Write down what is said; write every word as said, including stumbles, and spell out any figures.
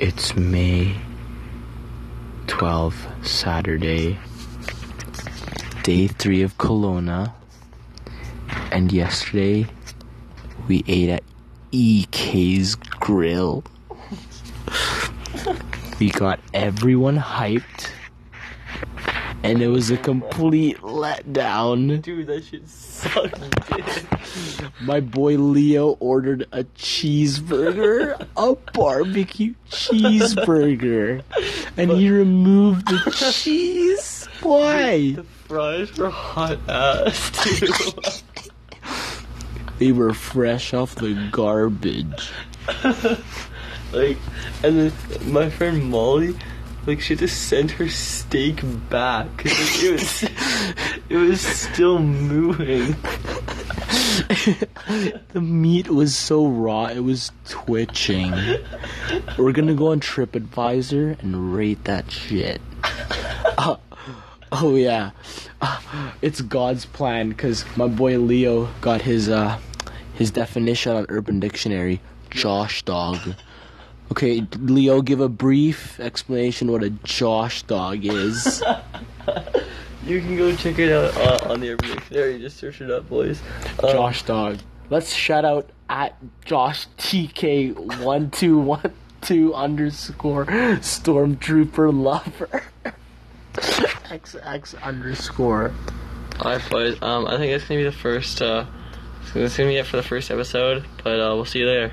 It's May twelfth, Saturday, day three of Kelowna, and yesterday we ate at E K's Grill. We got everyone hyped, and it was a complete letdown. Dude, that shit sucked. My boy Leo ordered a cheeseburger, a barbecue cheeseburger, and he removed the cheese. Why? The fries were hot ass, dude. They were fresh off the garbage. Like, and then my friend Molly, like, she just sent her steak back because like, it was it was still moving. The meat was so raw, it was twitching. We're gonna go on TripAdvisor and rate that shit. Uh, oh yeah, uh, it's God's plan because my boy Leo got his uh his definition on Urban Dictionary. Josh Dog. Okay, Leo, give a brief explanation what a Josh Dog is. You can go check it out uh, on the Urban Dictionary. Just search it up, boys. Um, Josh Dog. Let's shout out at Josh T K one two one two underscore Stormtrooper Lover. X X underscore. Alright, boys. Um, I think that's gonna be the first. Uh, that's gonna be it for the first episode. But uh, we'll see you later.